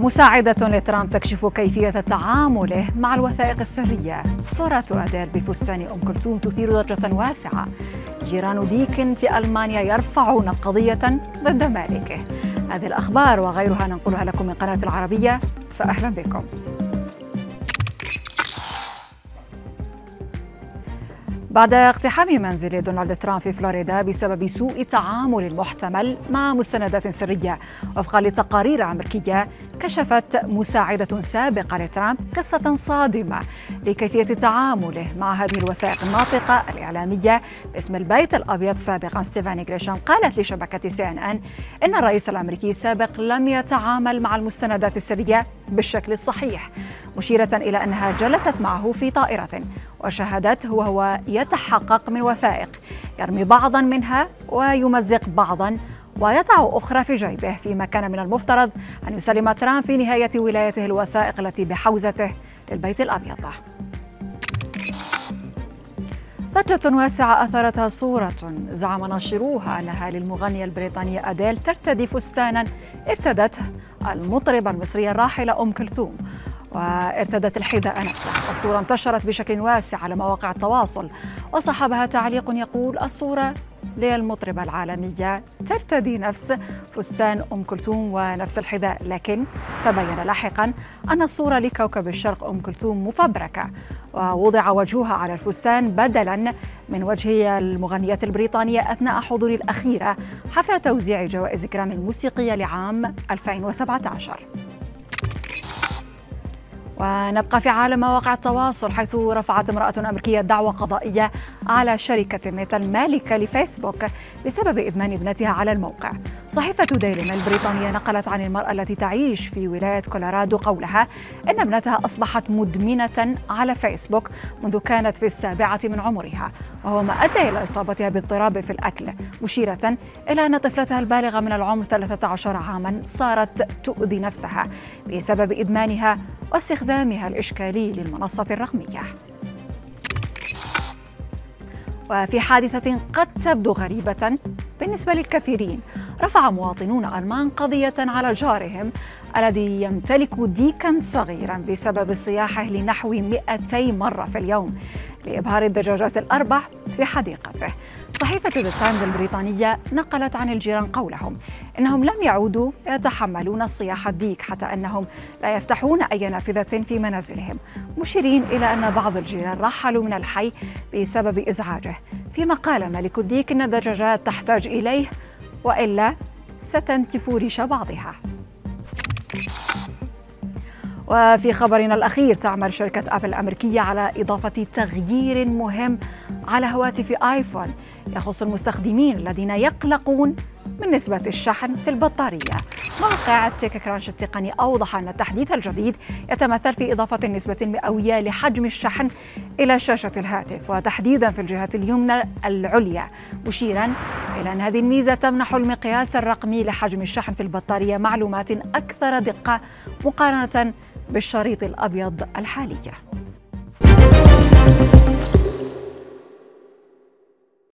مساعدة لترامب تكشف كيفية تعامله مع الوثائق السرية. صورة أديل بفستان أم كلثوم تثير ضجة واسعة. جيران ديك في ألمانيا يرفعون قضية ضد مالكه. هذه الأخبار وغيرها ننقلها لكم من قناة العربية، فأهلا بكم. بعد اقتحام منزل دونالد ترامب في فلوريدا بسبب سوء تعامل محتمل مع مستندات سرية، وفقا لتقارير أمريكية، كشفت مساعدة سابقة لترامب قصة صادمة لكيفية تعامله مع هذه الوثائق. الناطقة الإعلامية باسم البيت الأبيض سابقا ستيفاني غريشام قالت لشبكة CNN إن الرئيس الأمريكي السابق لم يتعامل مع المستندات السرية بالشكل الصحيح، مشيرة إلى أنها جلست معه في طائرة وشاهدته وهو يتحقق من وثائق، يرمي بعضا منها ويمزق بعضا ويضع أخرى في جيبه، فيما كان من المفترض أن يسلم ترامب في نهاية ولايته الوثائق التي بحوزته للبيت الأبيض. ضجة واسعة أثرتها صورة زعم ناشروها أنها للمغنية البريطانية أديل ترتدي فستانا ارتدته المطربة المصرية الراحلة أم كلثوم، وارتدت الحذاء نفسه. الصورة انتشرت بشكل واسع على مواقع التواصل، وصحبها تعليق يقول: الصورة للمطربة العالمية ترتدي نفس فستان أم كلثوم ونفس الحذاء، لكن تبين لاحقا أن الصورة لكوكب الشرق أم كلثوم مفبركة، ووضع وجهها على الفستان بدلا من وجه المغنية البريطانية أثناء حضور الأخيرة حفل توزيع جوائز جرامي الموسيقية لعام 2017. ونبقى في عالم مواقع التواصل، حيث رفعت امرأة أمريكية دعوى قضائية على شركة ميتا المالكة لفيسبوك بسبب إدمان ابنتها على الموقع. صحيفة ديلي ميل البريطانية نقلت عن المرأة التي تعيش في ولاية كولورادو قولها إن ابنتها أصبحت مدمنة على فيسبوك منذ كانت في السابعة من عمرها، وهو ما أدى إلى إصابتها باضطراب في الأكل، مشيرة إلى أن طفلتها البالغة من العمر 13 عاما صارت تؤذي نفسها بسبب إدمانها واستخدامها الإشكالي للمنصة الرقمية. وفي حادثة قد تبدو غريبة بالنسبة للكثيرين، رفع مواطنون ألمان قضية على جارهم الذي يمتلك ديكاً صغيراً بسبب صياحه لنحو 200 مرة في اليوم لإبهار الدجاجات الأربع في حديقته. صحيفة تايمز البريطانية نقلت عن الجيران قولهم إنهم لم يعودوا يتحملون صياح الديك حتى أنهم لا يفتحون أي نافذة في منازلهم، مشيرين إلى أن بعض الجيران رحلوا من الحي بسبب إزعاجه، فيما قال مالك الديك إن الدجاجات تحتاج إليه وإلا ستنتف ريش بعضها. وفي خبرنا الأخير، تعمل شركة أبل الأمريكية على إضافة تغيير مهم على هواتف آيفون يخص المستخدمين الذين يقلقون من نسبة الشحن في البطارية. موقع تيك كرانش التقني أوضح أن التحديث الجديد يتمثل في إضافة نسبة مئوية لحجم الشحن إلى شاشة الهاتف، وتحديدا في الجهة اليمنى العليا، مشيرا إلى أن هذه الميزة تمنح المقياس الرقمي لحجم الشحن في البطارية معلومات أكثر دقة مقارنة بالشريط الأبيض الحالي.